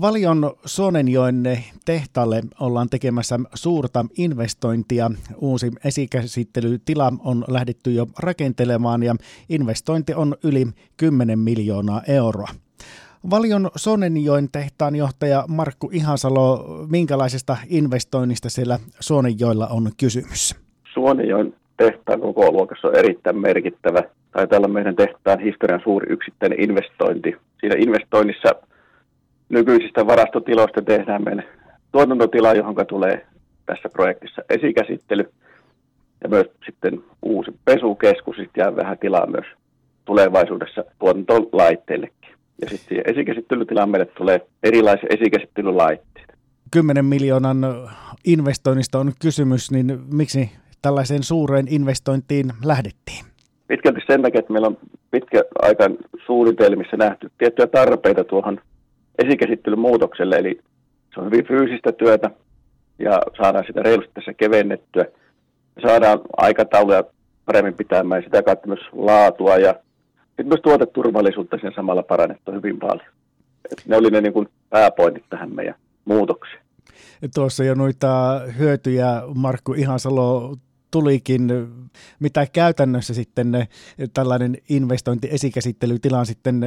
Valion Suonenjoen tehtaalle ollaan tekemässä suurta investointia. Uusi esikäsittelytila on lähdetty jo rakentelemaan ja investointi on yli 10 miljoonaa euroa. Valion Suonenjoen tehtaan johtaja Markku Ihasalo, minkälaisesta investoinnista siellä Suonenjoella on kysymys? Suonenjoen tehtaan kokoluokassa on erittäin merkittävä. Taitaa olla meidän tehtaan historian suuri yksittäinen investointi. Siinä investoinnissa nykyisistä varastotiloista tehdään meidän tuotantotila, johon tulee tässä projektissa esikäsittely ja myös sitten uusi pesukeskus, ja vähän tilaa myös tulevaisuudessa tuotantolaitteillekin. Ja sitten siihen esikäsittelytilaan meille tulee erilaisia esikäsittelylaitteita. 10 miljoonan investoinnista on kysymys, niin miksi tällaiseen suureen investointiin lähdettiin? Pitkälti sen takia, että meillä on pitkän aikaan suunnitelmissa nähty tiettyjä tarpeita tuohon esikäsittelyn muutokselle, eli se on hyvin fyysistä työtä ja saadaan sitä reilusti tässä kevennettyä. Saadaan aikatauluja paremmin pitämään, sitä kautta myös laatua ja myös tuoteturvallisuutta sen samalla parannettu hyvin paljon. Ne oli ne niin kuin pääpointit tähän meidän muutokseen. Tuossa jo noita hyötyjä, Markku Ihasalo, tulikin. Mitä käytännössä sitten tällainen investointi esikäsittelytila sitten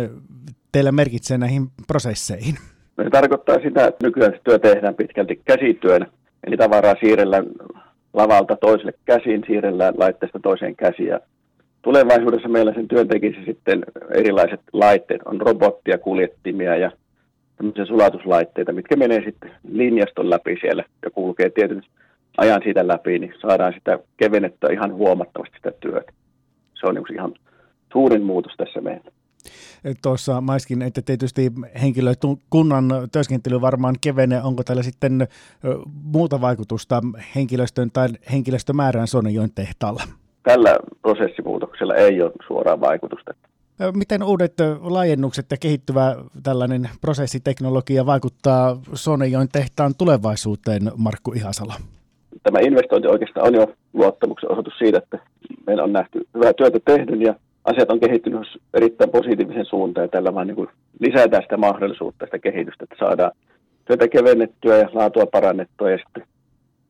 teillä merkitsee näihin prosesseihin? Se tarkoittaa sitä, että nykyään työ tehdään pitkälti käsityönä, eli tavaraa siirrellään lavalta toiselle käsiin, siirrellään laitteesta toiseen käsiin. Tulevaisuudessa meillä sen työn tekisi sitten erilaiset laitteet, on robottia, kuljettimia ja tämmöisiä sulatuslaitteita, mitkä menee sitten linjaston läpi siellä ja kulkee tietyn ajan siitä läpi, niin saadaan sitä kevennettyä ihan huomattavasti sitä työtä. Se on yksi ihan suurin muutos tässä meillä. Tuossa maiskin, että tietysti henkilökunnan työskentely varmaan kevenee. Onko tällä sitten muuta vaikutusta henkilöstön tai henkilöstömäärään Suonenjoen tehtaalla? Tällä prosessimuutoksella ei ole suoraa vaikutusta. Miten uudet laajennukset ja kehittyvä tällainen prosessiteknologia vaikuttaa Suonenjoen tehtaan tulevaisuuteen, Markku Ihasalo? Tämä investointi oikeastaan on jo luottamuksen osoitus siitä, että meillä on nähty hyvää työtä tehdyn ja asiat on kehittynyt erittäin positiivisen suuntaan. Tällä vaan niin lisätään sitä mahdollisuutta, sitä kehitystä, että saadaan työtä kevennettyä ja laatua parannettua ja sitten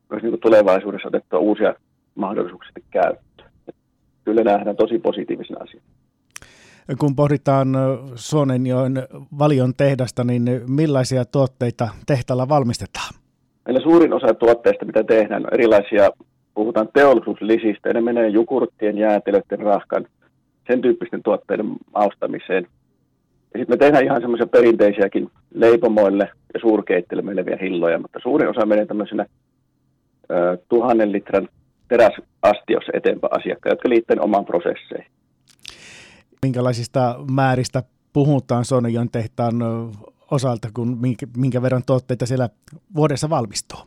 myös niin tulevaisuudessa otettua uusia mahdollisuuksia käyttöön. Kyllä nähdään tosi positiivisen asian. Kun pohditaan Suonenjoen Valion tehdasta, niin millaisia tuotteita tehtaalla valmistetaan? Meillä suurin osa tuotteista, mitä tehdään, on erilaisia, puhutaan teollisuuslisistä, ja ne menee jogurttien, jäätelöiden, rahkan, sen tyyppisten tuotteiden maustamiseen. Ja sitten me tehdään ihan semmoisia perinteisiäkin leipomoille ja suurkeitteille meneviä hilloja, mutta suurin osa menee tämmöisenä 1000 litran teräsastiossa eteenpäin asiakkaan, jotka liittyen omaan prosesseihin. Minkälaisista määristä puhutaan Suonenjoen tehtaan osalta, kun minkä verran tuotteita siellä vuodessa valmistuu?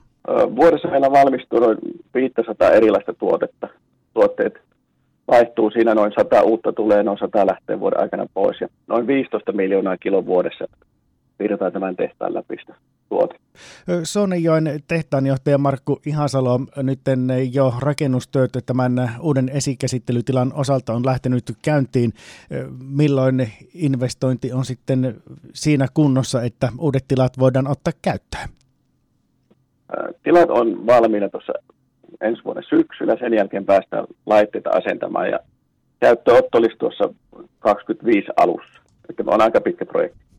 Vuodessa meillä valmistuu noin 500 erilaista tuotetta. Tuotteet vaihtuu siinä, noin 100 uutta tulee, noin 100 lähtee vuoden aikana pois. Ja noin 15 miljoonaa kiloa vuodessa virtaa tämän tehtaan läpi sitä tuote. Suonenjoen tehtaanjohtaja Markku Ihasalo, nyt jo rakennustyöt tämän uuden esikäsittelytilan osalta on lähtenyt käyntiin. Milloin investointi on sitten siinä kunnossa, että uudet tilat voidaan ottaa käyttöön? Tilat on valmiina tuossa ensi vuoden syksyllä. Sen jälkeen päästään laitteita asentamaan ja käyttöotto olisi tuossa 2025 alussa. Eli on aika pitkä projekti.